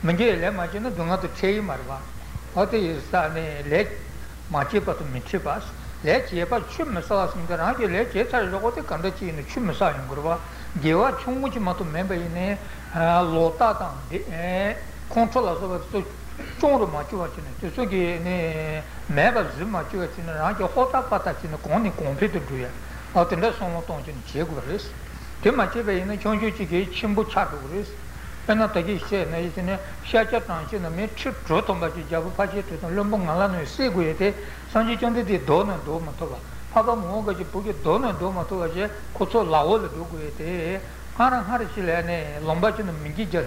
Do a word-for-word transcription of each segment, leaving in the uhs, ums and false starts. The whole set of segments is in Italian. Mungkin leh macam mana dunga tu cehi marwa, atau istana leh macam apa tu macam pas, leh cepat cuma sahaja sendiri, hanya leh cepat juga tu kanda cini cuma sahaja gurwa, dewa cuma cuma tu memang ini lota tang, kontrol asal tu cungru macam macam ni, tu segi ni memang zoom macam macam ni, hanya kota kota cini koni komplit tu dia, atau ni semua tu cini ceguris, tu macam ini cuma cuma cimbu caguris. Penatagi se na isine shacha tanche na me chit rotom ba ji jabu pache to lombo ngala no se guete sanji chonde de do na do ma to ba paba mo ga ji buge do na do ma to ga je kocho lawo le do guete hara hara chile ne lomba chino mingi jal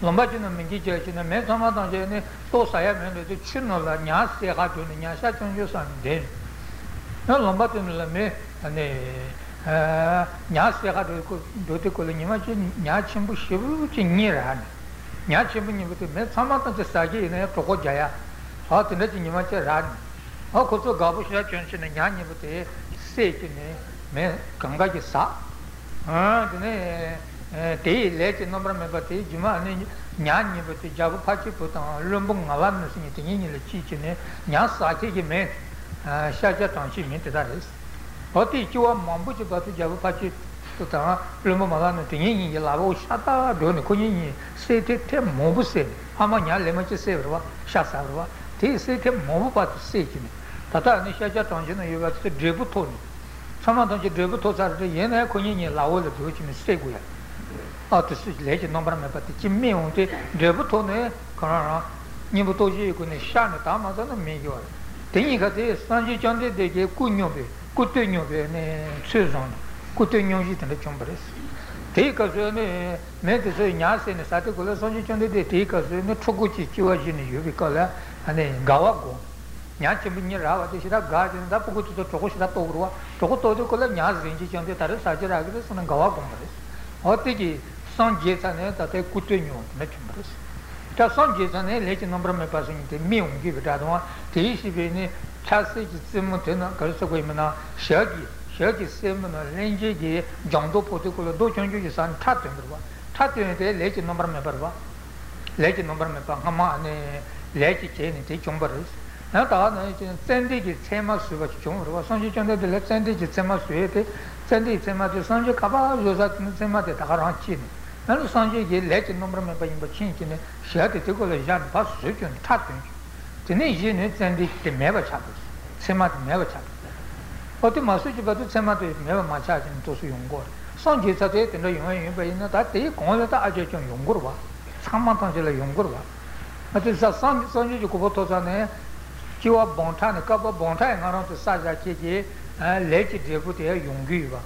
lomba chino mingi jal chino me sama tanche ne to saya me de chino la nya se ga do nya sha chonjo san de na lomba chino la me ane 냐스가 도도콜 님아치 냐침부 시부치 니라니 냐침부 님부터 매 사마탄체 사기 이내 도고 자야 하트네 님아치 라니 어 고소 가부시라 쳔신네 냐니부터 세치네 매 강가지 사 아드네 데일레치 넘버면 바티 주마니 냐니부터 자부 파치 보다 롬봉 나람스니 땡이니를 치치네 냐사케게 매 샤자 당시 민테다레스 어디 지와 만부지 같은 잡아 같이 또다 그러면 말하는 등이 일라고 샤다 되는 군인이 세대테 모부세 아마냐 레마치 세브와 샤사브와 디세테 모부바트 세기네 다다니 샤자 당진의 유바트 드부톤 사마던지 드부토자르 얘네 군인이 라오를 도치는 세고야 아트스 레지 넘버만 받지 김미온데 드부톤에 그러나 님부터지 군에 샤네 담아서는 메기와 등이 같이 산지 전대 되게 군요베 Coutinho viene Susan, Coutinho gita le chambres. Tika zone, mentre se ignace ne state con la songe chonde de tika zone, choguchi chiwajini yubikola, ane gawago. Nyachi binirava, de shira garden, da pokutu chogoshida togua, togoto con la nyazinji chonde tarasajira agres, and gawago. Otigi, son jesane, tate Coutinho, le chambres. Ta son jesane, legge number me passante, mi un givetadua, tishi bene. Chassi Simutena Karsuimana Shagi, Shagi Simona Lenji, Jondo Poticola Do Changi San Tatunwa. Tatun legend number memberwa. Legend number member Hama and Legi Chain and Take Chumberis. Not on Sandy Tema Suva Chumber, Sanji Chanda de Left Sandy Tema Suete, Sandy Tema de Sanji Kaba, Josat Tema de Taranchin. Now Sanji legend number member in Bachinkin, Shadi Ticola Jan Bas Such and Tatun. Tenejine tendi te meva chabu, semate meva chabu. Poti masuji batu semate meva macha jin tosu yongor. Sonji sate tendo yongor yongor ina ta te konla ta aje chon yongor wa. Samma tanje la yongor wa. Ati sa sam sonji ko boto sane kiwa bonta ne ka ba bonta ngaron to sa ja che che le che de bu te yongi wa.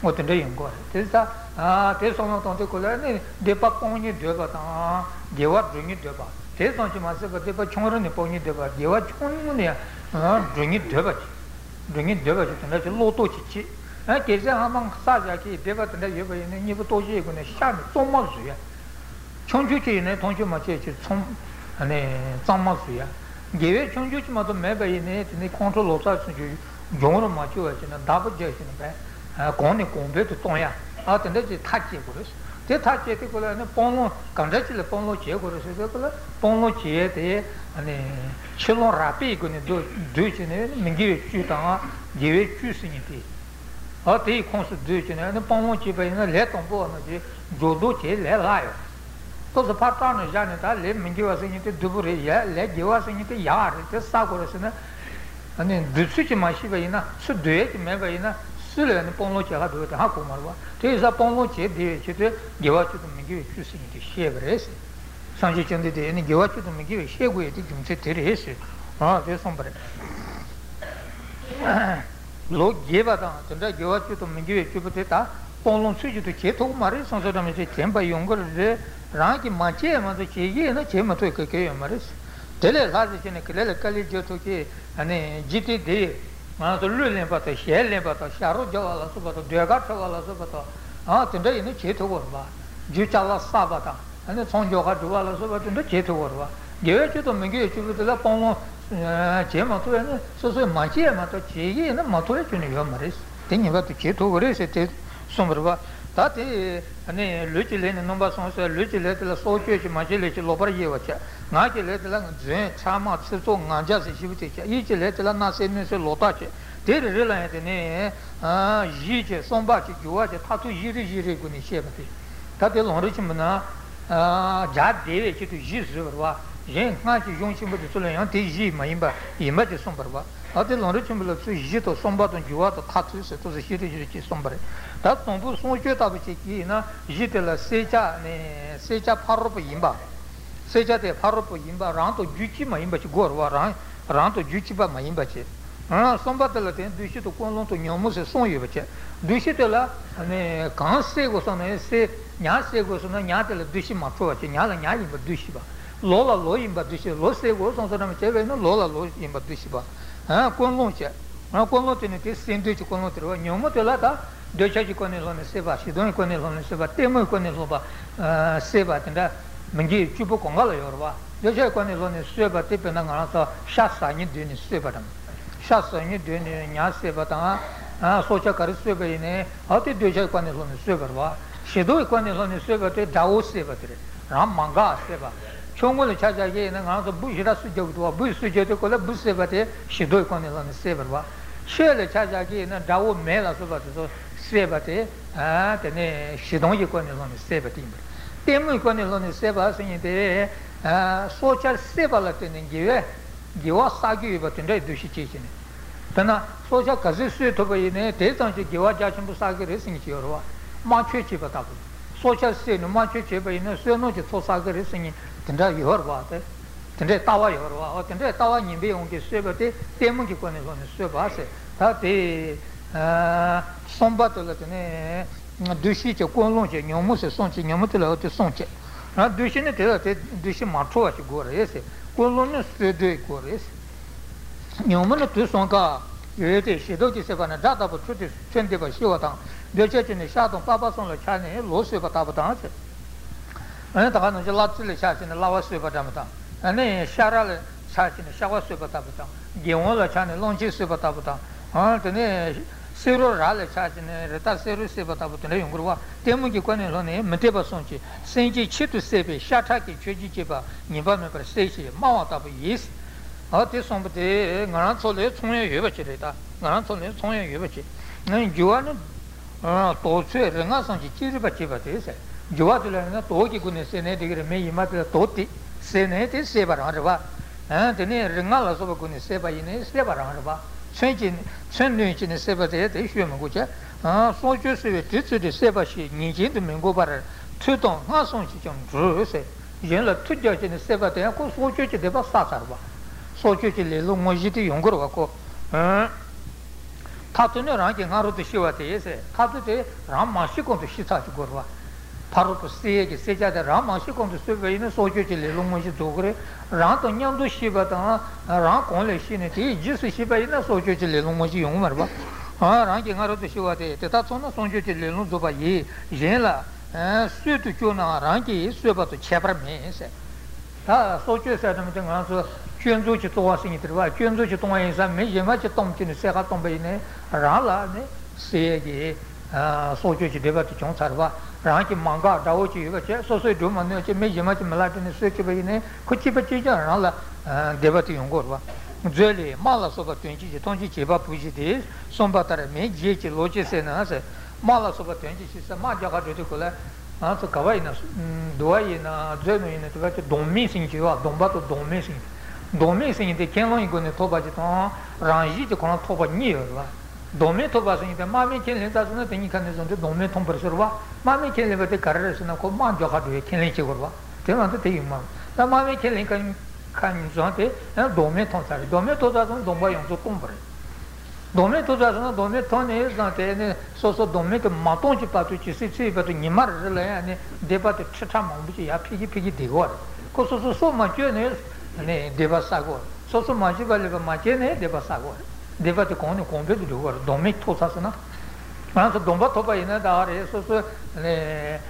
Otende yongor. Te sa a te sono tonte kola ne de pa ponni de ba ta de wa dungi de ba. 대선치 맞서가 대바 총으로는 보니 대바 대와 총문이야 어 등이 대바지 등이 대바지 근데 로또치치 아 계제 한번 사자기 대바 근데 여기 있는 이거 도시 이거는 샤미 똥마수야 총주치 있는 동시 맞지 총 안에 똥마수야 개외 총주치마도 매번 있는 네 컨트롤 없어서 용으로 맞춰야지는 답어지는 배 공이 공배도 똥야 아 근데 이제 타지 그랬어 제 타지에 그거는 봉로 강자치를 봉로 제거를 해서거든. 봉로 제에 아니 실로 라피고는 두 두치네 민기 주당 예외 주스니티. 어디 콘스 두치네 봉로 집에는 레통보는 조도 제 레라요. 또 파타는 자네다 레 민기 와서니티 두부리 야 레기 와서니티 야 사고로스는 아니 두치치 마시바이나 수드에 매바이나 수레는 봉로 제가 되다 하고 말고 대사 봉로 제대 제대 개와치도 미기 주스니티 쉐브레스 상지전데 되는 개와치도 미기 쉐고에 좀세 데레스 아 대선벌 로 개와다 전자 개와치도 미기 주부터다 봉로 수지도 제토 말이 선서담에 쳔바 용거를 라기 마치에마도 제게는 제마토에 그게 말이스 tele hardicene quelle cali gioto che ane giti de ma to lu le pata shel le pata sharu jawala so pata degat wala so pata ha tende ine cheto gorba ju chala sabata ane sonjo ga duala so pata tende cheto gorba ye cheto menge chu de la pomo che ma to ene so so ma che ma to che ye na ma to chu ne yo mares tenye va to cheto gore se te somrba ta te ane lu chile ne nomba son so lu chile te la so che ma che le che lo par ye va che nga che le te la je cha ma se so nga ja se shi te che ye che le te la na se ne se lo ta che te re la te ne a ji che son ba che ju wa che ta tu ji ri ji ri ku ni che ba te ta te lo ri che na a ja de ve che tu ji zu wa je nga che yong chi mo de so le yang te ji ma yin ba yin ma de son ba ba ate loro che me su ji to son ba ton ju wa to ta tu se to se shi ri che son ba ta ton bu son che ta che ki na ji te la se cha ne se cha par ro yin ba सेजा ते फारोप यिंबा रांतो जुची माइंबा छि गोरवा रां रांतो जुची बा माइंबा छि आ संबातला ते दुशी तो कोन तो न्योमो से सोय बचे दुशी तेला ने कांसे गोसने से न्या से गोसने न्या तेला दुशी माफो छि न्याला न्या यिंबा दुशी बा लोला लोयिंबा दुशी लोसे गोसने सने चेवे न लोला लोयिंबा दुशी बा आ कोनलो छि आ कोनलो ते ने ते सेंदु छि कोनलो ते न्योमो तेला ता दोचा छि कोनलो ने से बा सिदोन कोनलो ने से बा तेमो कोनलो बा से बा तंदा मंगी चुप कोंगा ले योरवा जैसे कोने लोने सेवा ते पे नंगा सा शासा नि देने सेवा दम शासा नि देने न्या सेवा ता आ सोचा कर सेवा ने आते जैसे कोने लोने सेवा वा शेदो कोने लोने सेवा ते दाओ सेवा ते राम मंगा सेवा चोंगले चाचा ये नंगा तो बुशिरा सुजे तो बुशिजे तो कोले बुश सेवा ते शेदो कोने लोने सेवा वा शेले चाचा ये न दाओ मेला सेवा तो सेवा ते आ तने शेदो ये कोने लोने सेवा ते temu con il non seva sinite social seva la tenengive giwa sagi batende dushichine tana social kazisu tobaine detan che giwa jachim sagi resingi yorwa machechi batabu social seno machechi baine seno che to sagi resingi tenda yorwa tenda tawa yorwa o tenda tawa nimbe onge sebate temu che con il non seva se ta te sombato la tene dushi che konlong che nyomu se song che nyomu te la te song che na dushi ne te la te dushi ma tro che gore ese konlong ne se de gore ese nyomu ne tu song ka ye te she do che se ba na da da bu chu te chen de ba shi wa tang de che che ne sha dong pa pa song la cha ne lo se ba ta ba tang che ane ta kan je la chi le sha che ne la wa se ba ta ma tang ane sha ra le sha che ne sha wa se ba ta ba tang ge won la cha ne long chi se ba ta ba tang ha te ne sero rale chajne reta sero se batabuto ne ngurwa temu ki kone lo ne mete basonchi senji chitu sebe shata ki cheji cheba niba me presteci mawata bu yes ate sombte ngana sole chungye yebache reta ngana sole chungye yebache ne juan to che renga sanji chiri bache bate se juwa de la to ki kone se ne digre me ima de to ti se ne te se bararwa ha tene renga la so kone se ba ine se bararwa senjin senjin ne seba de de hye mo goje a so ju se de de de seba shi ni jin de mengo bar tu dong ha song shi jong ju se yin la tu ja de seba de ko so ju de ba sa kar ba so ju le lo mo ji de yong gor wa ko ta tu ne ran ge ha ro de shi wa de se ta tu de ram ma shi ko de shi ta ji gor wa paro to se ge se ja de ram ma shi ko de se ge ne so ju le lo mo ji do gre ran to nyam do shi ba ta ran kon le shi ne ti ji su shi ba ina so ju ji le lu mo ji yong mar ba ha ran ge ngaro to shi wa te ta so na so ju ji le lu do ba ye je la su tu ju na ran ge su ba to che par me se ta so ju sa de me ngana so juen zu ji to wa sin ti ba juen zu ji to wa yin sa me ye ma ji tom ji ne se ga tom ba ne ra la ne se ge so ju ji de ba ti chong sar ba Ranchi मांगा डाउ ची बचे सोसो जो मने चे मे जमा चे मलाटे ने सोचे बई ने कुछ बचे जा राला देवती योंगोरवा जेले माला सोबा तेंची जे तोंची चेबा पुजी दे सोंबा तारे मे जे चे लोचे से ना से माला सोबा तेंची से मा जगा दे कोला आ तो कवाई ना दोई ना जेनो ने तो बचे दोमी सिंह वा दोंबा तो दोमी सिंह दोमी सिंह दे केनो इगो ने तोबा जे तो रांजी जे कोना तोबा नी वा dome to basin de mame kelen da zuna teni kan zon de dome ton perserva mame kelen bete karare suna ko man jo khadu kelen che gorwa tema de te imam da mame kelen kan kan zon de dome ton sar dome to da zon domba yon to kumpre dome to da zon dome ton e zon de ne so so dome ke maton chi patu chi si si bete ni mar le ne de bate chata mon bi ya pigi pigi de gor ko so so so ma che ne ne deva sago so so ma jibaliba ma ne deva sago deva te kon kon be du go domme to sasna ma so domba to bai na da re so so ne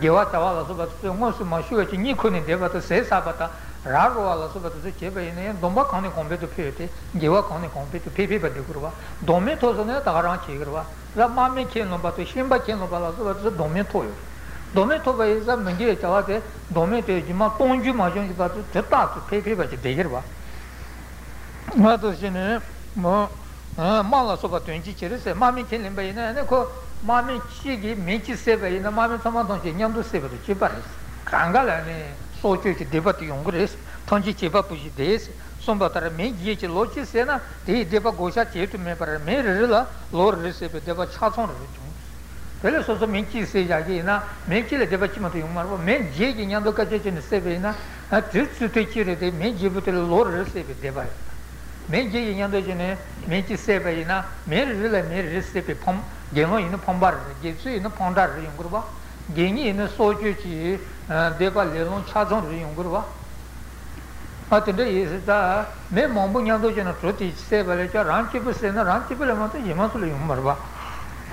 gewa tawala so ba so mo so ma shu ti ni kon ne deva to se sabata ra ro ala so ba to che bai ne domba kon kon be to pete gewa kon kon be to pepe ba de kurwa domme to so ne ta ran che kurwa la ma me che no ba to shin ba che no ba la so ba to domme to yo domme to bai za menge tawa de domme te ji ma ton ju ma jong ji ba to ta to pepe ba che de kurwa ma to shin 뭐 말라 소바 twenty 체르세 마미 켄린 베이나 네코 마미 치기 미치세 베이나 마미 사마톤시 냠도 세베도 치바레스 강가라네 소치치 데바티 용그레스 톤지 치바푸시 데스 솜바타레 메기에치 로치세나 데 데바 고샤 체투 메바레 메르라 로르세베 데바 차톤르 그래서서 메치세 자기나 메치레 데바치마토 용마르 메지에기 냠도 카체치네 세베이나 아츠츠테치레데 메지부테 로르세베 데바 매제의 년도전에 매치세베이나 매르를 매르스테 폼 게노이노 폼바르 게츠이노 폼다르 용그르바 게니이노 소주치 데발레론 차존르 용그르바 아튼데 이스다 매 몸부 년도전에 프로티세베레자 란치부세나 란치블레마토 예마솔 용마르바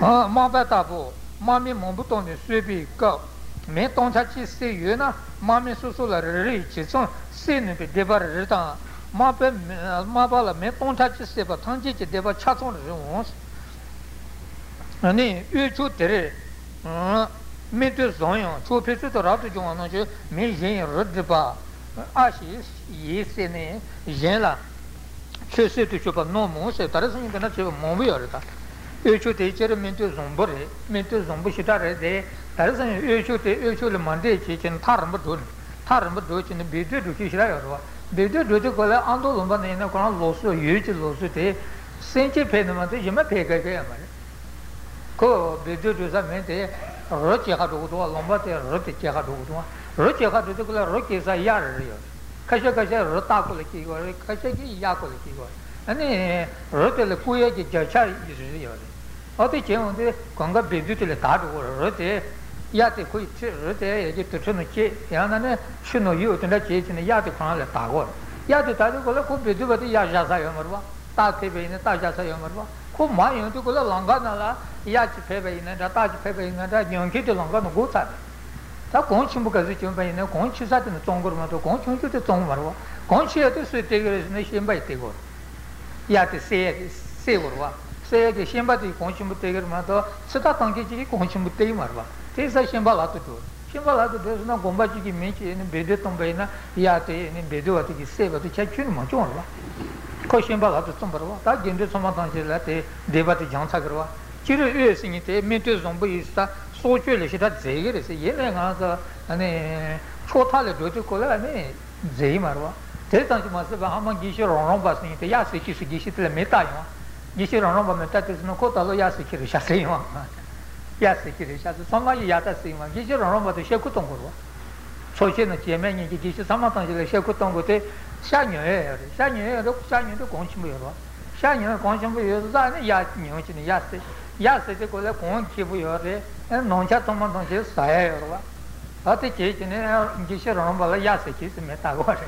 아 마바타보 마미 몸부톤에 쇠비가 매 동차치세 유나 마미 소소라르리 치존 세네베 데바르르다 ma pe ma bala me ponta ci se ba tanji ci deba chaton ru ons ani yu chu tere me tu zonyo chu pe tu to ratu jong no ju me jen rud ba a shi ye se ne jen la che se tu chu ba no mo se tare sin na che mo bi yor ta yu chu te che me tu zon bo re me tu zon bu shi ta re de tare sin yu chu te yu chu le man de che chen tar mo do tar mo do chen bi de du chi shi la yor wa बेटे रोज़ को ले आंदोलन बने ना कौन लोसो यूज़ लोसो थे सेंचे पहने में तो ये में फेंका गया हमारे को बेटे रोज़ में तो रोज़ चेका डूबता है लंबा तो रोज़ चेका डूबता है रोज़ चेका डूबते को ले रोज़ कैसा यार रही हो कैसे कैसे रोता को ले की गई कैसे की यार को ले की गई अने रोज़ ले कोई एक जैसा इसलिए हो रही है 야테 कोई रते ये तो सुनो के या ना सुनो यो तो ना के ने या तो खाना लेता हो या तो तादो को को बेदु बते या जा सा यो मरवा ताते बे ने ता जा सा यो मरवा को मा यो तो को लंगा ना ला या छ फे बे ने ता छ फे बे ने ता न्यों के तो लंगा न को ता ता कौन छ मुका से चों बे ने कौन छ सा तो चोंगुर म तो कौन छ तो चोंग मरवा कौन छ तो से ते ने शेम बे ते को या ते से से वरवा से के शेम बे ते कौन छ मुते कर म तो सता तंगे जी कौन छ मुते ही मरवा तेसा शिंबालातो तो शिंबालातो तो ना गोंबाची की मेच ने बेदे तंबई ना याते ने बेदोते की सेवा तो चचुन मचोन ला को शिंबालातो तंबरवा ता गेंदे समाधान जेला ते देवते झांसा करवा चिर ए सिंह ते मेटे जोंबो इस्ता सोचे ले सिदा जेगे से ये ने गा ने छोटा ले दोते को ने जेई मारवा ते ता की मासे हम गीशे रोनो बासनी ते या से की से गीशे ते मेटा यो गीशे रोनो बा मेटा ते नो को ता लो या से की शासे यो 야스키리 샤스 송마이 야타스이마 기시로노마데 셰쿠톤고로 소체는 제면이 기시 사마탄지레 셰쿠톤고테 샤녀에 샤녀에 샤녀도 공침부여로 샤녀 공침부여자네 야녀치네 야스 야스데 고레 공침부여레 농차 통만동제 사야여로 아테 제치네 기시로노마라 야스키스 메타고레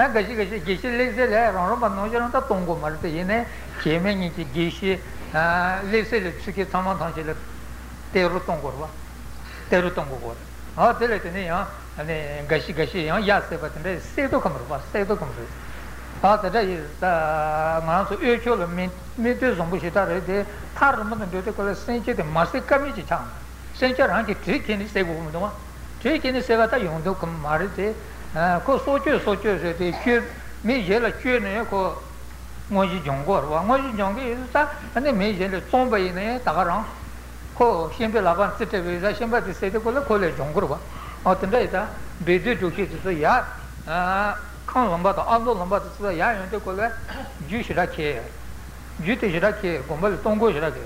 다가시 가시 기시레세레 로노마노저노타 통고마르테 예네 제면이 기시 아 레세레 추케 사마탄지레 तेरो तंगोरवा तेरो तंगोगोर आ तेरे ते ने या ने गशी गशी या या से बतने से तो कमरवा से तो कमरे आ तेरे ये मानो तो ये चलो में में तो जंबू शिता रे दे थार मन दे तो कोले सेंचे ते मासे कमी छी छान सेंचे रा के ठीक के ने से गो मुदवा ठीक के ने से बता यो तो कम मारे ते को सोचे सोचे से ते के में ये ला के ने को मोजी जोंगोरवा मोजी जोंगे ये सा ने में ये ले तोंबई ने तारा को शिंबे लाबा सिटे वेजा शिंबा दिसते कोले कोले जोंगुरवा अतंदा इता बेदे दुखी तो या खान लंबा तो आंदो लंबा तो या यंते कोले जुशिरा के जुते जिरा के गोमल तोंगो जिरा के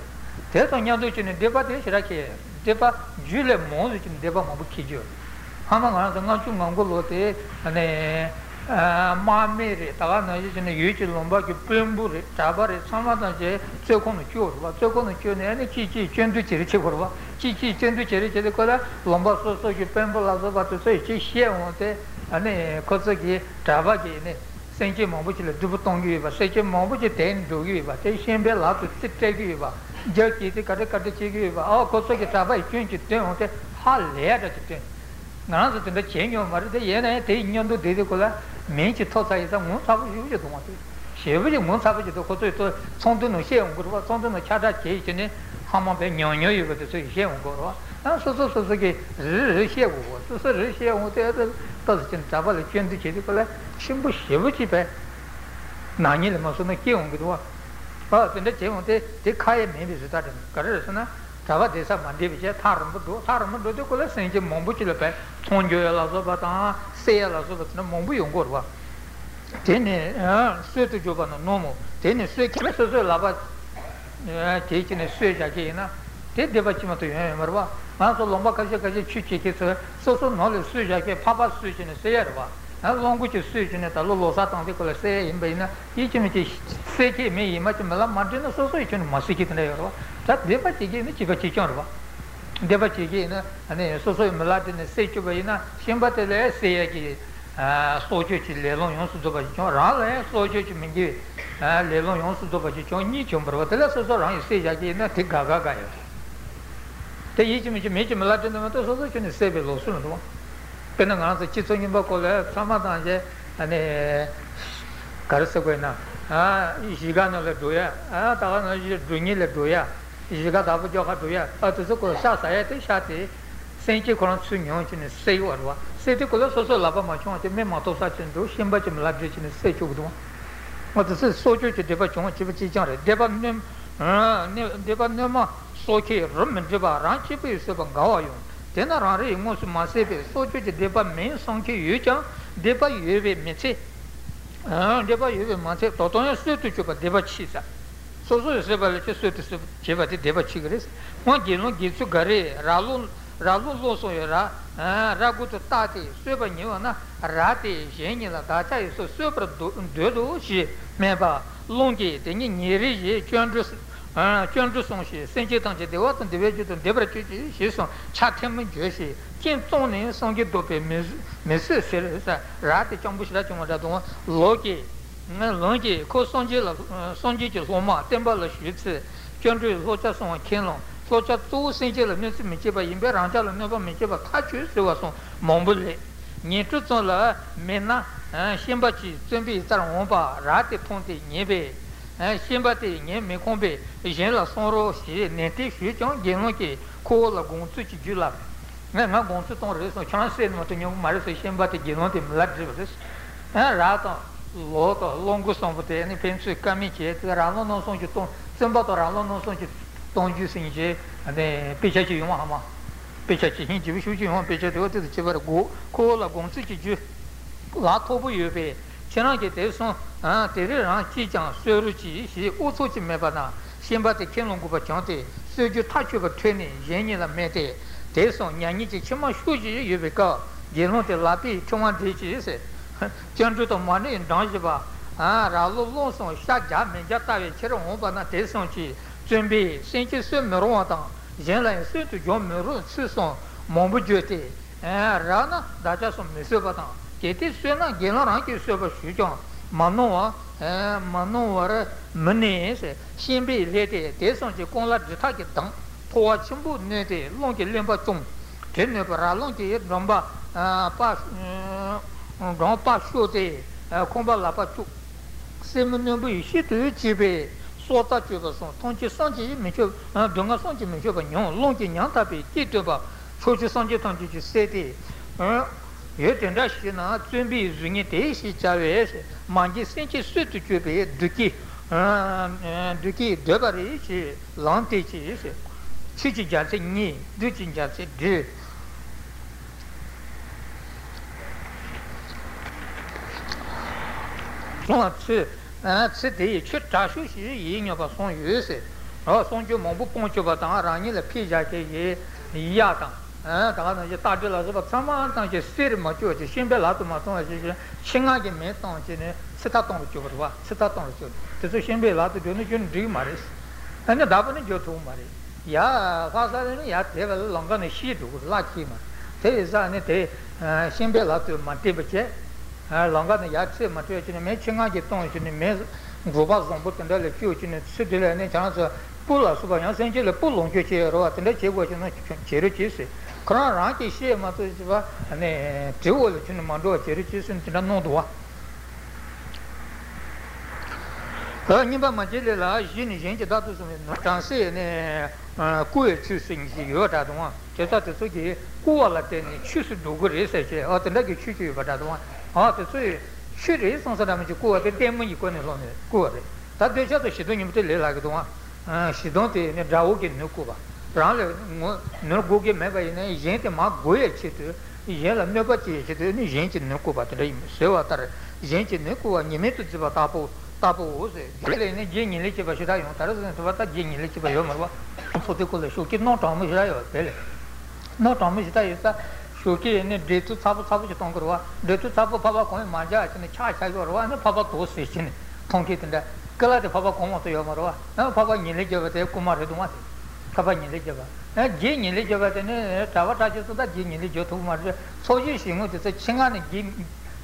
ते तो न्यादो चिने देबा दे जिरा के देबा जुले मोज चिने देबा मबु किजो हामा गाना संगा चु मंगो लोते अने मामे रे तागा नजी चिने युचि लंबा के पेंबु रे चाबारे समादा जे चोकोन क्योरवा चोकोन क्योने ने चीची चेंदु चेरी चेकोरवा चीची चेंदु चेरी चेकोला लंबा सोसो के पेंबु लाजो बातो से ची शेवते ane cosa che trava che ne senche mambuci le dubu tongi va senche mambuci ten dogi va te sembe la tu titegi va già che te cade cade chegi va o cosa che trava ichin chitten hote ha le da chitten na da te chenyo mari de ye na te inyon do de de kola men chi tho sai sa mo sa bu ju je do ma te shebe je mo sa bu je do ko to to song do no she on go va song do no cha da che che ne ha ma be nyon nyon yu de so she on go va na so so so ge ri she go so so ri she on te Tavolo Chendi Chedicola, Shimbu Shivuchipe Nani Masuna Kion Gudua. But in the Chemonte, the Kaya name is that in Carasana, Tava de Samandivija, Tarmudu, Tarmudu, the Cola Saint Mombuchilape, Tonjola Zobata, Sailor Zobatna Mombu Yungorwa. Tene, Sue to Giovanna Nomo, Tene Sue Kisses Lava, teaching a Sue Jagina, Ted Devachima to Yamarwa. Mas o longo caso caso chique que só só não lhe suja que papa suja ne serva a longo que suja ne talo losa tanto que se embeina e que me se que me ima que mala martina só só isso mas que tem erva tá deba chique ne chique chique erva deba chique ne ane só só mala ne se que beina simba tele se que a sojo que lelon yonsu do bajião ra é sojo que mingi a lelon yonsu do bajião ni que umbrava tele só só ran se já que ne te gaga gaia te yiji mi mi melatin de mato sozo che ne sebe lo suno do penang anza chitsongin ba kole samadan je ane karse goina a isigana le doya a tagana je dungi le doya isiga dabu jo ka doya a to ko sa sa ye te sha te senki koran sunyon che ne sei warwa se te kole sozo laba ma chon te me mato sa chen do shimba che melatin che ne sei chu do ma to se sojo che deba chon che chi chang re deba ne deba ne ma sochi rum deba ranchi pe se bangawa yo tena rare mo su ma se pe sochi deba men songki yuja deba yeve meche ah deba yeve mache totonya se tu chuba deba chisa sozo se bale che se tu cheva te deba chigres mo geno gitsu gare ralu ralu lo so era ra gutu tati seba nyo na rati jeni la dacha iso seba do do shi meba longi te ni niri je kyandus 아, 쫀주송시 센제당제 대와던 대외주던 대브라치시 시송 차템은 죄시 찐종네 송게 도베 메스 세르사 라티 정부시다 정말다 동 로기 로기 코송지라 송지지 로마 템발로 시츠 쫀주 호차송 켄롱 호차 두 센제라 메스 메제바 임베랑자로 메바 메제바 카주 세와송 몽불레 니츠존라 메나 심바치 준비 사람 온바 라티 폰데 니베 Shimbati nye me kombe jen la sonro shi nete shi chong genon ki ko la gongsu chi ju la nga gongsu tong re son chan se nima to nyong mara so shimbati genon te mlad jiva res ra tong lo to longu son pote ni pen su kami che rano non son chi tong simba to rano non son chi tong ju sin che pecha chi yunga hama pecha chi hin jivi shu chi yunga pecha te wote chi vare go ko la gongsu chi ju la tobu yu pe chenan ke te son 아, 대리랑 지장 쇠루지 시 오소지 매바나 신바티 켄롱고바 장대 쇠주 타취가 되네 예년이나 매대 대성 냥이지 치마 휴지 유베가 예노데 라비 총한 대지세 전주도 많이 당지바 아 라로로송 샤자 멘자타에 체롱 오바나 대성지 준비 신기 쇠메로와다 예라에 쇠도 요메로 스송 몸부죄티 아 라나 다자송 메스바다 게티 쇠나 예노랑 게 쇠바 휴정 Manoa, Manoa, Menes, Shimbi, Lady, Desonji, Conla, the target tongue, Toa Chimbu, Nede, Longi Limba Tung, Tenebra, Longi, Romba, Pass, Rompa, Shote, Comba Lapatu, Seminary, Shitu, Chibe, Sota Chivason, Tonchi Sanji, Michu, Dunga Sanji, Michu, Longi Yantabi, Tituba, Chochi Sanji, Tonchi City, Yetenda Shina, Tumbi, Zunite, Chaves. Mangi senchi sutu chube duki duki debari chi lanti chi chi chi jase ni duki jase de sona tsu tsu de chi tashu shi yin yoba son yu se son ju mongbu poncho ba tanga rangi la pi jake ye ya tanga 다가나 이제 따들어서 참만 당시 스르마 교체 신벨라도 마통 이제 신하게 매통 이제 스타통을 줘버 봐. 스타통을 줘. 그래서 신벨라도 되는 준 드리 말이스. 근데 답은 줘 통 말이. 야, 화살은 야 대발 롱간의 시도 라키마. te esane te sembe la tu matibche longa ne yakse matibche me chinga ge ton chine me goba zombo tendale fiu chine sidile ne chance pula suba yan senje le pulong che che ro atende che go chine chere che se kran ra che she ma tu va ne teo le chine mando chere che se tena no do wa ha nimba majele la jini gente da tu no chance ne Kuei ci sono i giorni, c'è stato che cuola tenne, ci sono due rese, c'è stato che ci sono i giorni, c'è stato che sono stati i cuori, temo i cuori. Tanto è stato che non mi tele la goma, si donte ne davo che non cuba. Prale non gughe me va in gente ma guia c'è tu, iela me va c'è tu, gente non cuba, te se va tare, gente non cuba, niente ti va tapo, tapo ose, le ne geni le ci va ci dai, non tare, se va ta geni le ci va io ma Shoki no Tomish, no Tomish, Shoki in a day to Sabu Sabu Tongrua, day to Sabu Papa Coin Maja, and the Chai Sagora, and the Papa Toast Station, Tonkit and the Kala de Papa Como to Yamara, and Papa Nilijava, Kumaridumati, Papa Nilijava, and Jin Nilijava, and Tavataja to that Jin Nilijo to Marja, so you see what is a Chingan Jin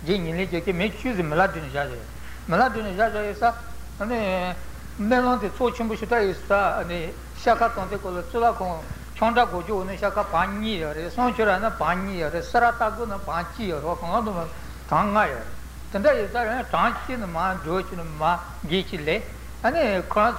Nilija may choose the Meladin Jaja. Meladin Jaja is a melon the Tochimbushita is a Shakatonte con la Chonda Gojo, Shaka Pani, Sonchurana Pani, Sarataguna Panchi, Rokondo Tangaya. Today is a Tanchi, the man, George, the ma, Gichile, and a cross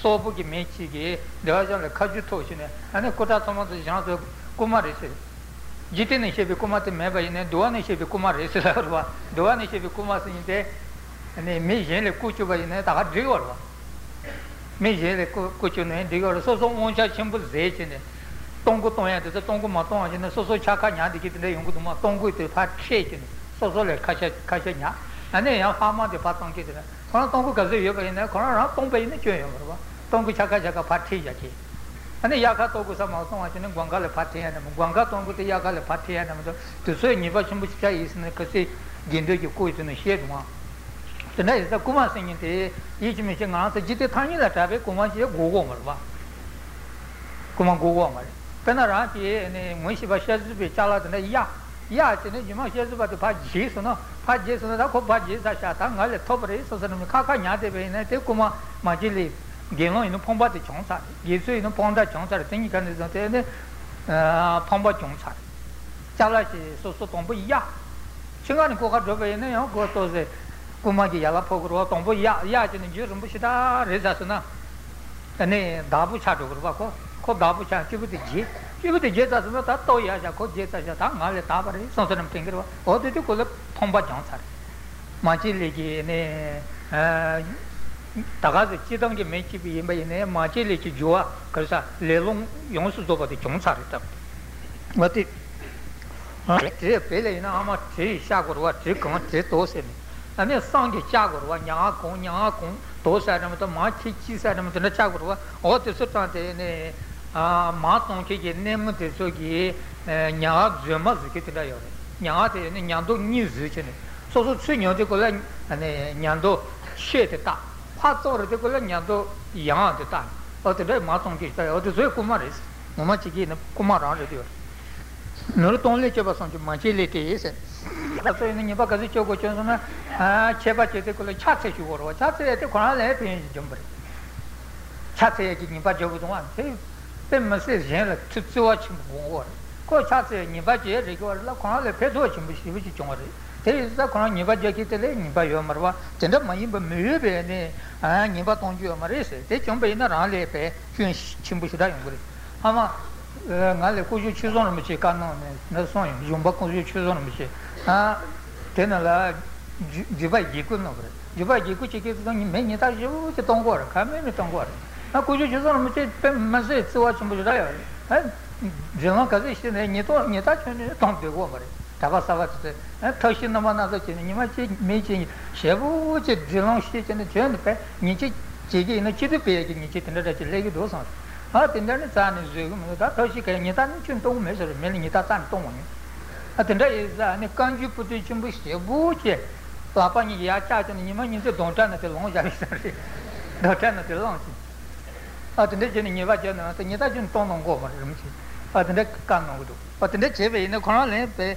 소부기 매치기 내가 전에 가지토시네 안에 고다토마도 지나서 고마리세 지테는 셰비 고마테 매바이네 도안에 셰비 고마리세라와 도안에 셰비 고마스인데 네 미제레 쿠추바이네 다가 드요와 मेरे कुछ नहीं दिखा रहा सोचो मुझे चंबल ज़ेच ने तोंगो तोया तो तोंगो मातों आज ने सोचो चाका न्याय दिखते हैं यूं को तुम्हारे तोंगो इतने फाट शेच ने सोचो ले कशे कशे न्याय अने यहाँ फामा दे फाट तोंगे इतने कौन तोंगो कज़े ये बने कौन रात तोंग बने ने क्यों यूं रहा तोंगो चाका चाका फाट ही जाती अने याका तोंगो सब मातों आज ने गंगा ले फाट ही है ना गंगा तोंगो तो याका ले फाट ही है ना मतलब तो सो निवा चंबल चाहिए इसने कसी गिंदो की कोई तो नहीं शेड माँ Tonight, the Kuma singing the each machine answer, Jitty Tanya, the Tabe, Kuma, Gogomer, Kuma Gogomer. Penarati and Mushiba Shazubi, Chala, and Ya, Ya, and Jima Shazuba, the Pajis, no, Pajis, and the Kopajis, the Shatanga, the top race, and the Kakanya, the Kuma, Majili, Geno, in Pomba, the Chonsa, Gisu, in Ponda Chonsa, the thing you can understand, Pomba Chonsa. Chala, so so Tombo, Ya. Chingan Koka Jove, go to the Kumagi Yala Pogro, Tombo Yaj and Jim Bushita, Rezasana, and a Dabu Chato, called Dabu Chachi, you the Jetas, not Toya, Jeta, Male Tabari, Sonson Finger, or did you call it Tomba Johnson? Majiliki and a Tagazi Chitangi Machi be in a Majiliki Joa, Kersa, Lelong Yonsu over the Johnson. But it in Ama Tree Shagor, Tricon, Tetos. And there's song Chagor, one Yakon, Yakon, those Adam, the Machi, Chis Adam, the Chagor, or the Sutante, Marton, Name, the Sogi, Nyak, Zemas, Kitty, Nyak, and Nyando News. So, so soon you take a Nyando Shet, Pat or the Nyando Yan the time, or the Marton Kita, or the Zokumaris, Nomachi, Kumaran with you. Not only Chebasan, Machility is it. That's in the Bakazicho Gochana, Chebachi, Chachi, you were Chachi, the Koran, the Jumber. Chachi, Nibajo was one. Then Masses, to watch war. Go Chachi, Nibaji, regard La Koran, the Pedrochim, which is Jumber. There is the Koran Nibaji, the Lane by Yomarwa, Tender Mayimba, Mube, and Nibaton Yomaris. They jump in the Rale, Chimbushida. Hama. Ngale kuju chizon michi kanon ne son yumba kuju chizon michi a tenala jibai jiku no bre jibai jiku chiki to ni me ni ta jibu che tongor ka me ni tongor a kuju chizon michi pe maze tsuwa chumbu dai a jeno kaze shi ne ni to ni ta chene tong de go bre あ、てんでにわじゃな、てにたじんとんのごまるみ。あ、てんでかんのごと。あ、てんでちべいのこられんべ、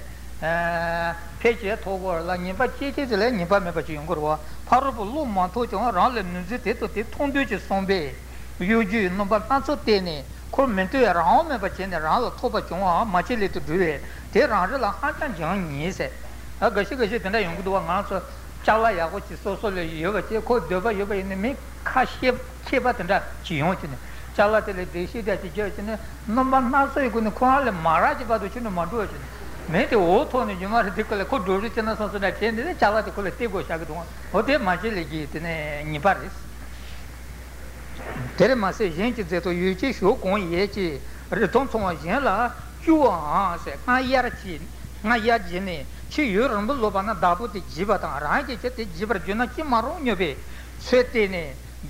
ペチとごらにばちてでらにばめばちんごろ。パるぶろまとちんがられんぬじてとてとんでちそんべ。ゆじのばまそてね。こんめとやらんめばちんでらととちんはまちれとで。てらんらはたんじんにせ。あ、がしがしてんでよんごとがなそ。ちゃらやごちそそれよばちこでばよばにめかしえけばてんだ。 지용치네.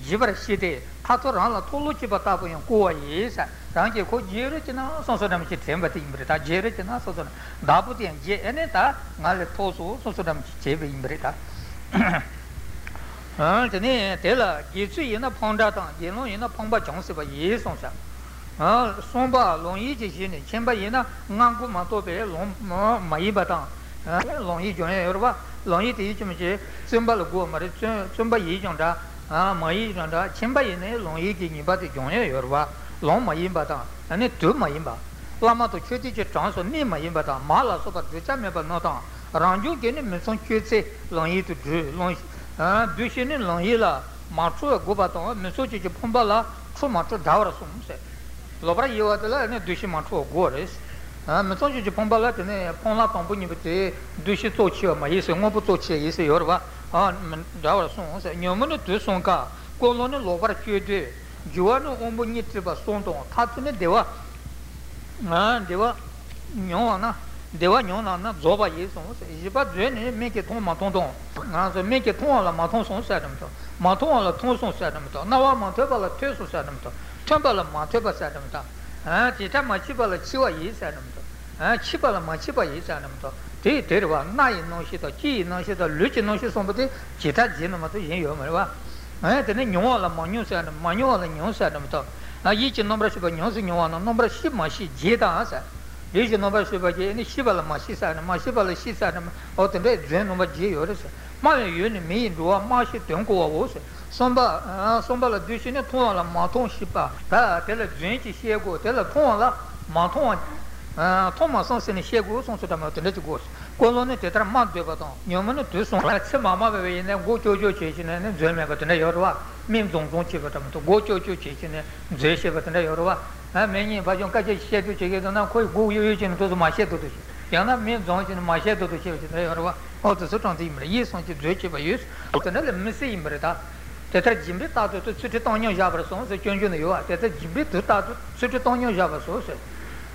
Jibra City, Katurana, Toluchi Batavian, Kua is, Rangi, Jerichina, Sosodam, Chimbati, Imbrita, Jerichina, Sosodam, Dabuti, and Jeneta, Nale Toso, Sosodam, Chibi, Imbrita. Antony, Tela, Gitsi in a Pondatan, Yellow in a Pomba Johnson, but yes, Sonsa. Somba, Longi, Chimba, Yena, Nangu Matobe, Maibatan, Longi, Yoruba, Longi, Ichimchi, Simbal Gomari, Simba Yijanda. Ah, mai nanda, chimba yene longi ki niba de jonye yorwa, long mai imba da, ane tu mai imba, lama to chudi che chanso ni mai imba da, mala soba ducha meba nota, ranju gene mison chudi longi tu du long, ah, dushine longi la, machu goba to, miso chi che pomba la, chu machu daura sumse, lobra yewa de la ane dushi machu gores, ah, miso chi che pomba la tene pomla pombu ni bute, dushi to chi ma yese ngobu to chi yese yorwa. Ah, daura son, nyomone tu sonka, colone lover chiede, Juano ombunitriba sonto, Tatune deva, deva, nyona, deva nyona, zoba yeson, Jiba drene, make it on maton, make it on la maton son sedamto, maton la tonson sedamto, Nawa manteba la teso sedamto, Temba la manteba sedamta, eh, Tita machiba la chiva ye sedamto, eh, Chiba la machiba ye sedamto. Te terwa nai no shita chi no shita luchi no shita sombote chita jino mato yin yo marwa eh tene nyola manyo sa manyo la nyo sa damto a yichi nombra shiba nyo sa nyoana nombra shi ma shi jeda sa yichi nombra shiba je ni shiba la ma shi sa na ma shiba la shi sa na o tende zen nombra je yo sa ma yo ni mi ruwa ma shi tenko wa wo sa somba somba la dushi ne ton la ma ton shiba ta tela zen chi shego tela ton la ma ton ah, Thomas Sonsen e Chegou Sonsen da Matilde de Gosto. Colônia Tetra Madbevaton. Nyomano tu son la Mama Bebe in Gocho Chechine, Zemegotana Yorwa, Mimzon Chivatam, Gocho Chechine, Zeshevatana Yorwa. Ah, many Vajon Kaji Chetu Chegana, Go Yujin to the Macheto. Yana Mimzon in Macheto to Chechina Yorwa, or the Sotan Timber, yes, on Chivachi by use, but another Missy Imbreta. Tetra Jimbrita to Sutitonia Javason, the Junjun Yoa, Tetra Jimbrita to Sutitonia Javasos.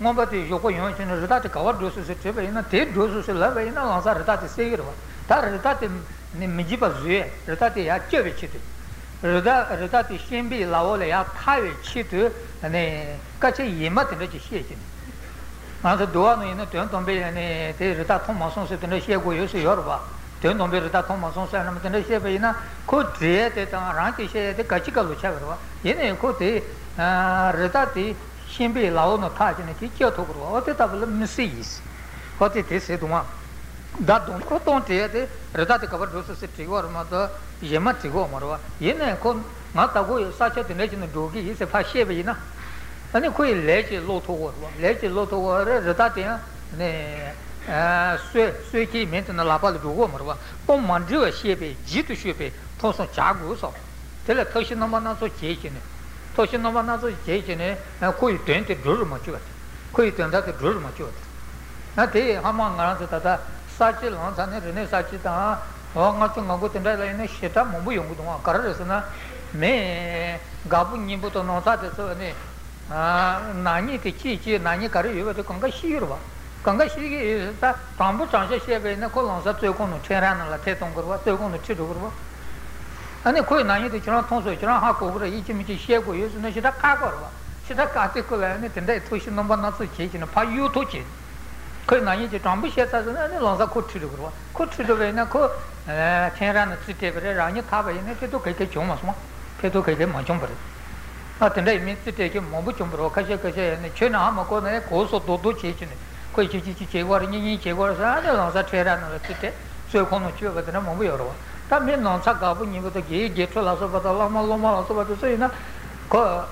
Nobody, you go on to that cover doses, a tape doses, a lava in a lanza, that is a hero. That retati Mijiba Zue, retati a chevicit. Retati Shimbi, Laole, a tie chit, and a catchy yemat registration. Another Duano in a Tontombe and a Reta Thomason set in Russia go use Yorba. Tontombe Reta Thomason and Matanashavina could create a rankish at the Kachika Luchavra. In a cote retati. Shimbi Laono Tajin, Kitokro, what it of misses. What it is, Eduma. That don't go on theatre, Redati covered doses at Tigor, Mother Yematigo Morova. Yena con Matago, such a legend of Dogi is a Fashevina. And a quick legend low to water, legend low to water, Redatia, Suiki maintenance lapal dugo marwa. Pom mandiwa shepe, jitu shepe, toso chagu so. Tele toshi namana so chechine. Toshi namana so chechine, koi tente dhuru machuat. Koi tente dhuru machuat. Nati hamangana so tata sachi lansane rene sachi ta hanga chungangu tenda laine sheta mumbu yungu dunga karresana me gabu nimbu to nota deso ne nani te chi chi nani kare yuva te kanga shirwa. Kanga shiri ta tambu chanshe shebe ne kolonsa tsueko no cherana la te tongurwa tsueko no chidurwa. Ani koi nani te chira tonso chira ha kogura ichi michi shego yusu ne shita kagorwa. Shita kate kola ne tenda toshi nomba natsu chi chi ne pa yu to chi. Koi nani te tambu sheta zana ne lonsa ko chidurwa. Ko chidurwa ne ko cherana tsitebere rani taba ne te to keke chomasma. Keto keke manchombare. A tenda imiti teke mambu chombro kashe kashe ne chena ama ko ne koso dodo chechine. Koi chichi chi chegwar ni ni chegwar sa ne lansa chera no tete. So kono chiwa batena mambu yoro. Ta me lansa gabu ni boto ge ge chola so batala ma loma la so bato so ina ko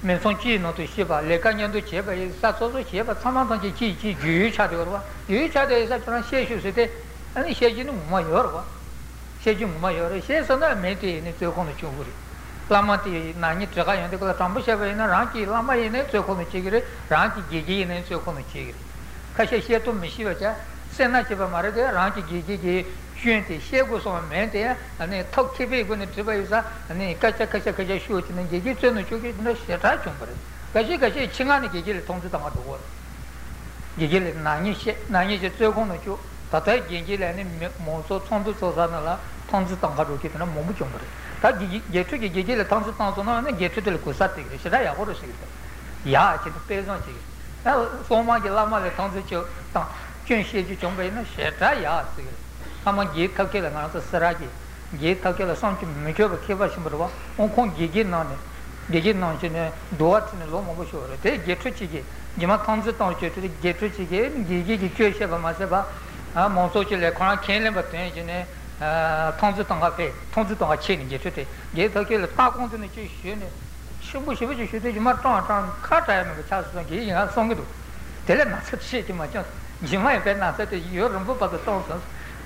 men son chi no to shiba le kanyan do cheba sa so so cheba sama tan chi chi gyu cha de ro. Gyu cha de sa tran she shu se te ani she ji no ma yoro. She ji ma yoro she so na me te ne so kono choguri. Lama ti nani traga yande ko tambu shebe na ranki lama yene tsoko no chigire ranki gigi yene tsoko no chigire kashe she to mishi wacha sena cheba mare de ranki gigi gi shente shego so mente ane tok chebe go ne triba yusa ane kacha kacha kacha shu chine gigi tseno chugi no sheta chumbare kashe kashe chinga ne gigi le tongzu tanga do gigi le nani she nani je tsoko no chu tatai gigi le ne monso tongzu tsoza na la tongzu tanga do kitna momu chumbare Getto che gigi le tanto tanto non è getto del cosate, si dai a oro si. Ya, che peso ci. Somma che la male tanto ci, che si ci un bene, si dai a si. Ama git calche la non sarà che. Git calche la son che mi chiedo che va simbrova, un con gigi non è. Gigi non ce ne doat ne lo mo so. Te getto ci che. Gima tanto tanto ci getto ci che gigi che che se va ma se va. Ah, mon so che le con che le batte ne. Tongzi tonga pe, tongzi tonga che ni geto te, geto ke le ta kongzi ni che she ne, shibu shibu che she te jima tong tong ka ta me cha su ge yin song ge do, tele na se che ti ma cha, jima e pe na se te yo rum pa de tong tong,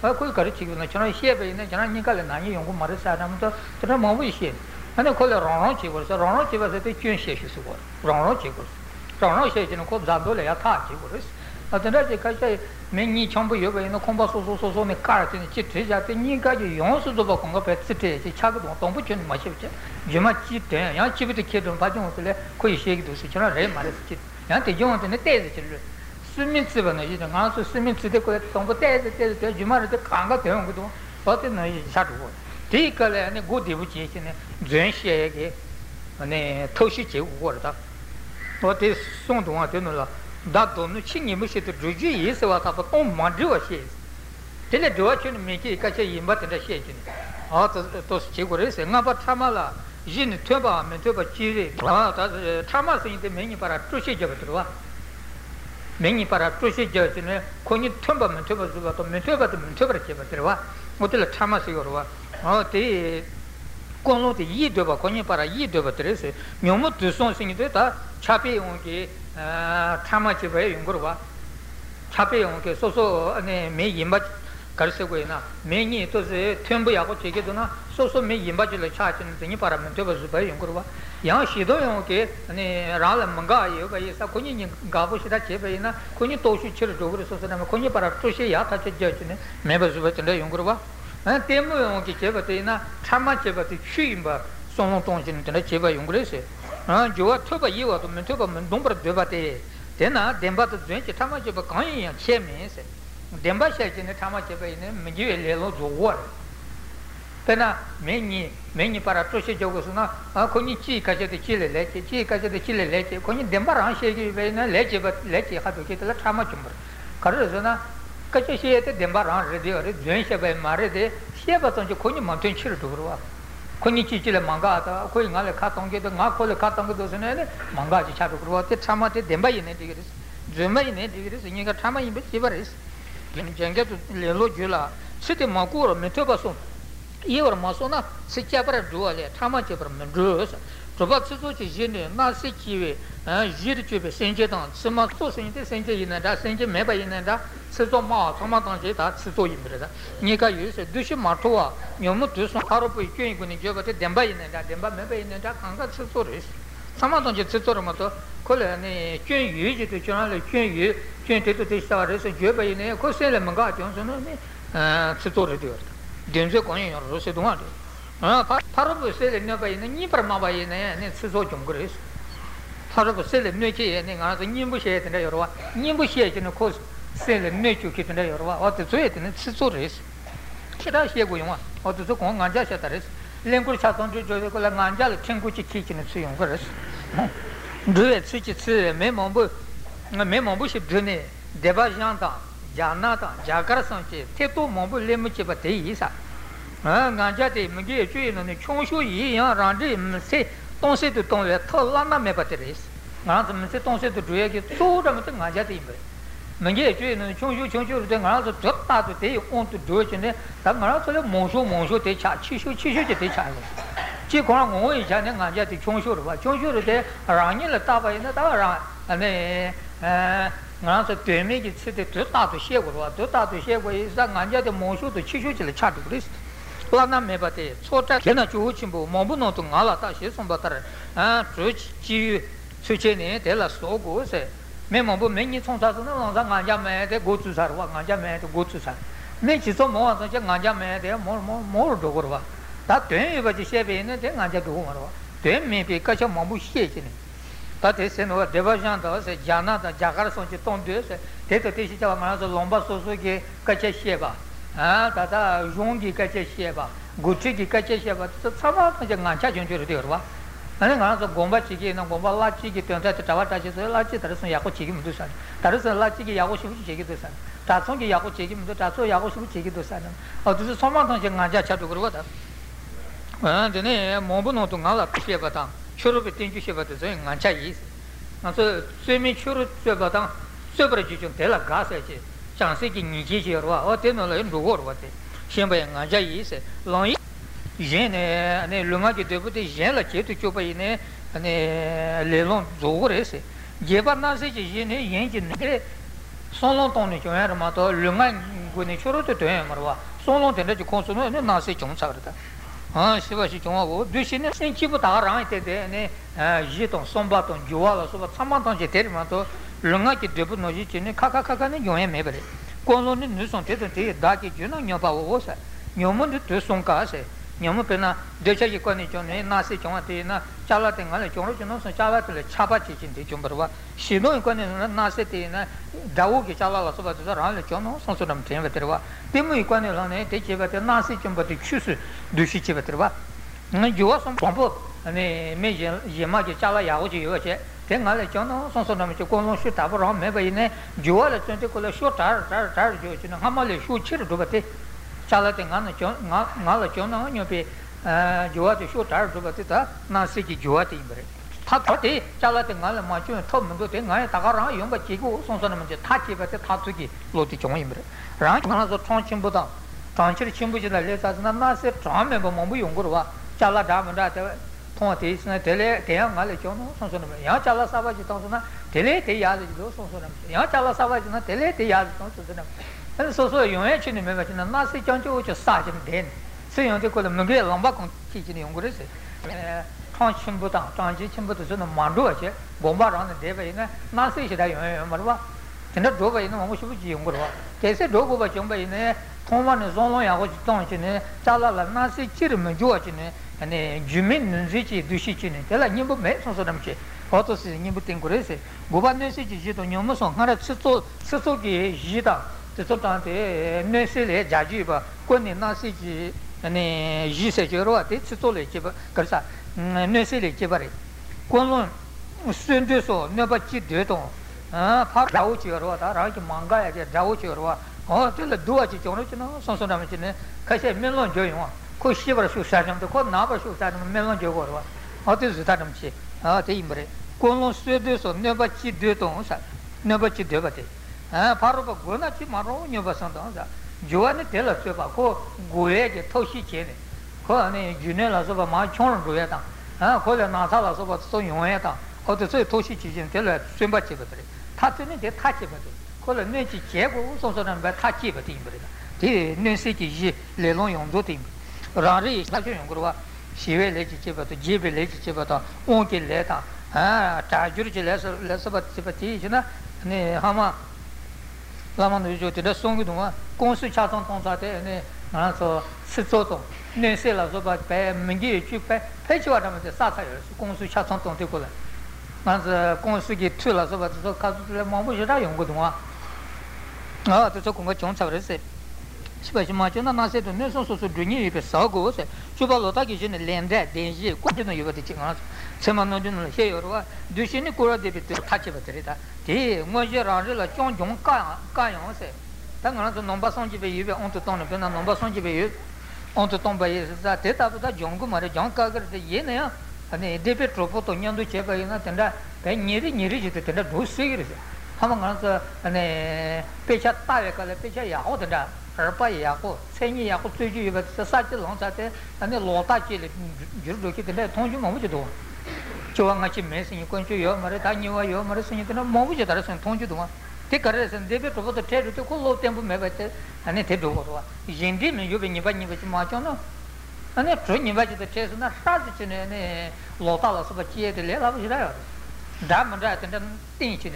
pa koi kare chigor na chana chebe ne chana ni kale na ni yong ma re sa na mo to tena mo wi che ane ko le ron ron chigor so ron ron chebe se te kyun she she so ron ron chigor ron ron she je no ko za do le ya ta chigor अतः जैसा कि मैं नी चंबू यो बे न कंबा सो सो सो सो ने कार्ट ने चिट्टे जाते नी का जो यौन सुधोबा कंगा पैसे टे चाक दों तंबू चुन मचे बचे जिमा चिट्टे यहाँ चिपटे केदों बाजू होते ले कोई शेख दोषी चला रे मारे चिट यहाँ ते जो होते ने तेज चले सुमित से बने जितना गांव से सुमित से देखो तंबू तेज तेज तेज जिमा रे ते कांगा ते होंगे तो बाते नहीं चाटू हो ठीक है यानी गोदी बुची चीने ज़ेंशी है के यानी थोशी चीव उगोर था बाते सों दोंगा ते नला Dato no chini mushi to druji is what up on Mandua shays. Tell a duachin make a catcher in but in the shaking. Out those chigures and number Tamala, Jin Tuba, Mentuba Chiri, Tamas in the many para Tushi Javatua. Many para Tushi Javatina, Kony Tumba Mentuba, Mentuba, Mentuba Javatua, Motel Tamas Yorua, or the Kono the Yiduba, Kony para Yiduba Teresa, Yomo to Son Singita, Chapi Unki. Tama chibae yungurwa chape yungke soso me yinba karse goyena me nyi toze tenbu yako cheke dona soso me yinba chile chachin zingi paramento bazubae yungurwa yang shido yungke rala manga yoga yesa konyi gabu shida chebae na konyi toshu chile joguri soso nama konyi para toshe yata che jachine me bazubae chile yungurwa tenbu yungke chebate na tama chebate chu yinba sono tongshin chile chebae yungure se Joa Toba Yiva to Mentuba Mendumber Dubate, Dena, Demba to Drench, Tamajiba Kanya, Chemis, Demba Shaj in the Tamajiba in Maju Lelo to war. Pena, many, many paratroshi Jogosuna, Konichi, Kaja the Chile Lecce, Chikaja the Chile Lecce, Koni Dembaran Shaki, Lecce, but Lecce had to get the Tamachumber. Carazona, Cacciate the Baran Rediore, Jensa by Marede, Siabaton Coni Mountain Chirurua. Conichilla Mangata, Coing alla Catonga, the Nacola Catonga Dosanella, Mangaji Chaturua, the Tamate, the Bayonet degrees, Germany degrees, and you got Tama in the Sibaris. Jenga to Lelojula, City Makura, Metobason, Ever Masona, Sicabra Duale, Tamachebra Mendros, Trovaxo Gene, Nasichive, Girtube, Saint Jeton, Semato Saint Saint Inanda, Saint Meba Inanda. Soma, Tomatange, that's so impressive. Nika used a Dushi Martua, Yomutus, Haropu, Kunigova, Demba in that, Demba, Meba in that, and got Sutoris. Samatange Sutomato, Colony, Chen Yu, to Channel, Chen Yu, Chen Tito Tistaris, and Juba in a Cosel and Manga Johnson, Sutori. Denzo Coin or Roseduan. Parabu said never in a Nipramaba in a Suzotum Grace. Parabu said a Nuki and another Nimbushet and Ayora, Nimbushet in a coast. Sell nature kitten or what the sweet and it's so race. Kirashi going on, or the Sukong and Jashataris, Language Saton to Joycola Manja, Chinguchi kitchen at Sion first. Do it switch it to a memo bush of June, Deva Janta, Janata, Jacarsanche, Teto Mombu Lemuchipati Isa. Ganjati, Mugay, and the Chonshu Yi and Randi say, don't say to Tom, let Tolana Mepateris. Ransom said, don't say to Drake, told them to Ganjati. Mangi Chonju Chonju, then I'll drop out the day on to do it in there. That Maratha Monso Monso, they chat, Chishu, Chishu, they chat. Chikong, only Janan and Yati Chonju, Chonju, there, Rangilla Tava in the Tara, and then Maratha to make it sit to start to share with what to start to share with that Nanja the Monso to Chishu to the chat to Christ. Lana Mebate, so that Kenachu Chimbo, Mobuno to Malata, she's on butter, and Truch, Chi, Suchene, tell us so goes. Memorable many songs are not on the go to Sarwa, Ganjame to go to Sar. Make it so more on the Ganjame, they are more, more, more Dogorva. That day, but the Chevy and then Ganja Dogorva. Then maybe catch a Mambu shaking. That is in our Devajan, Jana, Jacarson, Tondes, Teta Tisha, Manazo Lomba Sosuke, Kachesheva, Tata, Jungi Kachesheva, Guchiki Kachesheva, some of the Gancha Jurva. And then another Gomba chicken and Gomba Lachiki turned out to Tavata, Lachi, Tarasan Yako chicken to San. Tarasan Lachi Yakoshi chicken to San. Tatsongi Yako chicken to Tasso Yakoshi chicken to San. Or to the Somatan Jangacha to Gurota. And the name Mobuno to Nala Shevatan. Sure of the thing you shiver to Zing and Chinese. And so, swimming sure Shevatan, Superjition Tela Gasset, Chansiki Niji or Tenola in the world what it. Shimba and Jayis, long. Gene and Lumaki deputy Gela to Chupa in a Lelon Zores. Gevana says, Gene, Yankee, Solon Tony Mato, Luman Guinchoro to him or Solon and the consumer and Nancy John Sarta. Ah, she was Chicago, Duchin and Chipota, right there, and Jiton, Sombaton, Juala, so Samanton Jeterimato, Lumaki deputy Nojin, Kakaka, and Yoem Everett. Colon Nuson Tetty, Daki Juno, Yopavosa, Yomun to Sonkase. Yamupena, Deja Conichon, Nasi Chomatina, Chalatina, Chorino, Chalat, Chapachi in the Chumberwa, Shino, Nasitina, Dauki Chala, so that around the Chono, Sonsodam Timbetreva, Timuikonilone, Tichivat, Nasi Chumbati Chus, Dushichivetreva. You are some pompo, and a major Yamaki Chala Yaoji, Tengale Chono, Sonsodam Chukon, Shutavro, maybe in a Juala Tentacola Shotar, Tar Tar Jojin, Hamali, Shuchir Dubate. Chalatin Nalachon, you'll be Juati Shooter, Dubatita, Nasiki Juati. Tati, Chalatin Alamachun, Tom, Dutin, Takara, Yumba Chigo, Sonson, Taki, but the Tatuki, Lotichon Imbre. Rank another Tonchin Buddha, Tonchir Chimbuja, let us not Nasa, Tram, Mambu, Yungurva, Chaladam, Tontis, Tele, Team Alachon, Sonson, Yachala Savage Tonsona, Tele, Yaz, Sonson, Yachala Savage, Tele, Yaz, Sonson. And so you mentioned him, and Nasi Chancho, which is Sergeant Den. So you take the Mugel Lombacon teaching in Greece. Tonchin Butan, Tonchin Butan, Manduace, Bombaran, and Deva in Nasi Shadayo Marwa. And that Dova in Moshuji Murwa. They said Dogova Jumba in there, Toman is only a watch Tonchin, Tala, Nasi Chirim, Georgine, and Jimin Zichi, Dushichin, Tela Nimbu Mesons of them. Autos in Nibutin Greece. Governor Sito Yomuson, Harat Sutoki Jita. Tante Nessile, Jajiba, Kuni Nasiji, and Gisejero, Titsole, Kersa, Nessile, Chibari, Colon, Sunduso, Nebachi Deton, Parauchi, Rota, Raj Manga, Dauchi, Oh, till the do at it, you know, some sort of it, Cassia Melon Joyma, Could Shiver Susanum, the Cod Nava Susanum, Melon Joyma, what is the Tanum Chi, ah, Timbre, Colon Studios or Never Chi Dutonsa, Never Chi Devate, ah, Paroba Gona Chimaro, Neva Santanza, Joanna Tella Tubaco, Gued, Toshi Chene, Cone, Junella Sova Marchon Gueta, ah, Cola Natala Sova Stoyoneta, or the Toshi Chin Tella, Simba Chibatre, Tatuni de Tachibate. Quella non ci c'è, sono sono battacchi per timbre. Ti non si ci le non io do timbre. Rari la che non grova, si ve le ci c'è per je ve le ci c'è per on che le ta. Ah, ta giuri ci le le sapati ci na ne hama la mano giù ti da song do ma con su cha ton ton ta te ne na so si zo zo. Ne se la so ba pe mingi ci pe pe ci wa da me sa sa yo con su cha ton ton te ko la. Ma se con su che tu la so ba so ka tu le mo mo je da yo go do ma. Ah, tu so con che non saprei se si va ma c'è una nasce tu non so so giugni per sago se ci va lota che gene lende denji quando non io vado ci non se ma non non sei ora du sini cura de bit facce batterita te mo je range la cion cion ka ka yo se tangono non bason ci be on te ton non non bason ci be on te ton baye za te ta ta jongu mare jon ka gar de ye ne ane de pe tropo to nyandu che ba ina tenda pe nyeri nyeri je tenda do sigire Among and Pecha Tavaka, Pecha Yahoda, Herpa Yako, Seni Yako Tuji, but society long Saturday, and the Lota Chili, Juruki, the Tonju Momujo. Chuangachi Messing, you can to your Maritania, your Marisan, you can have Momuja, and Tonju. Take a rest and David to the territory to call Temple Mebate, and it did over. Jindim, you've been inviting with Marchano, and they're training back to the chest and a shot in a Lotala, so that she had the level. Diamond that and then thinking.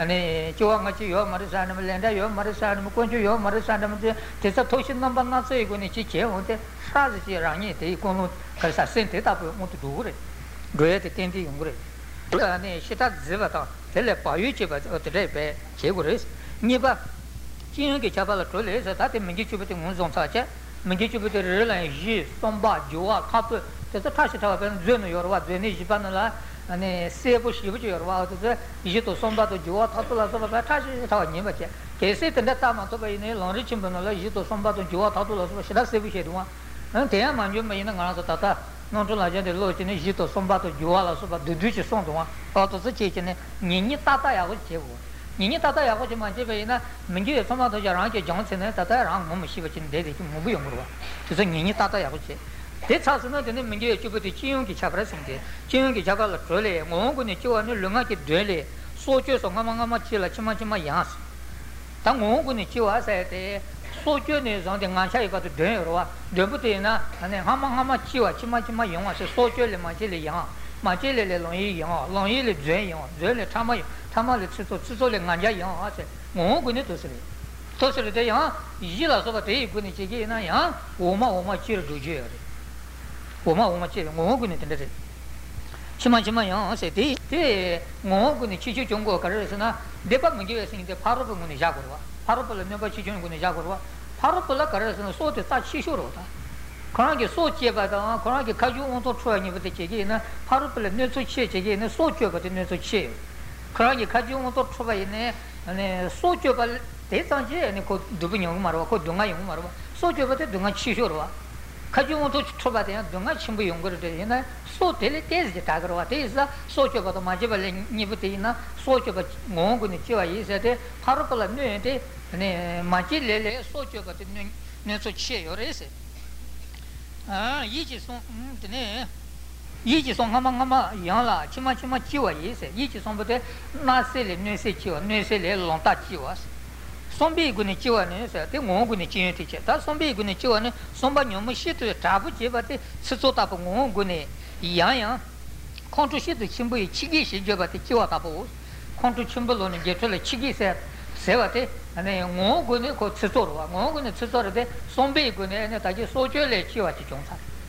And Joangachi, your Marisan, Melenda, your Marisan, Mukunju, your Marisan, there's a Toshin number not say when it's here on the Shazzi Rani, they call because I sent it up to do it. Great attending great. And she does Zivata, Telepayuchi, but today, Chiguris, Niba, Chinaki Chavala Trolis, that the Mingichu with the Munzon Sacha, Mingichu with the Rela, G, Tomba, Joa, Kapu, there's a Tasha and Zeno, your what, Venice, Banala. And Sebo Shibuji or Wad, Yito Somba to Juat, Hatula Soba, Nimate. Case and that time of in a long rich Banola, Yito Somba to Juat, Hatula, Shada Sebushedua. And Tiaman, you may in another Tata, non to Lajan, the Lord in Yito Somba to Juala, Soba, the Duce Sondua, out of the kitchen, Nini Tata Yavachevo. Nini Tata Yavachimajevina, Mingi Soma to Jaranke Johnson, Tata, Ram, Shivachin, David, Mubiumura. To the Nini Tata Yavache. This has not the name to the Chinki Chabrasing, Chinki Chavala Trolley, Mongonichu and Lumaki Dwelly, soldiers of Mamachilla Chimachima Yas. Tangonichu, I said, soldiers on the Manchai got to Dero, Debutina, and then Hamamachiwa, Chimachima Yong, a soldier Machili Yang, Machili Longi Yang, Longi Jayon, Jelly Tamay, Tamal Sisol and Nanja Yang, I said, Mongonitus. Totally, they are Yilla Sobati, Gunichi, and I am Oma Oma Chir to Jerry. Oma Oma Chir, Mogunit. Chimachima said, They Mogun Chichu Jungo Carisana, Department gives in the Parapo Munijagua, Parapola Nova Chichun Gunijagua, Parapola Carisana, so to touch Shishurota. Karagi so Chebata, Karagi Kaju on to try with the Chigina, Parapola Neto Chich again, a so Cheba to Neto Chib. Karagi Kaju on to try in there, and so Cheba. Sanjay and Dubino Marocco, Dunga Maro, so you better do not Chishura. Kajumo to Trobata, do not Chimbu Yungur, so tell it is the Tagarwateza, so you got a Majibal Nibutina, so you got Mongunichua is at a Parapola Nunity, and Majile, so you got Nenso Che or is it? Ah, Yiji Song, Yiji Song Hamangama, Yala, Chimachima Chua is it? Yiji Song, but not silly, Nesechua, Nesele, Lonta Chuas. Somebody going to chew on it, they won't go to chew and teach it. That's somebody going to chew on it, somebody on my shit to the travel, but it's so top of one gunny. Yan, contra shit to Chimbu, Chigi, she gave at the Chiwatapos, contra Chimbu on the Jetrilla Chigi said, Sevate, and then one gunny called Sisora, one gunny Sisora, somebody gunny, and I just so jelly chew at the Johnson.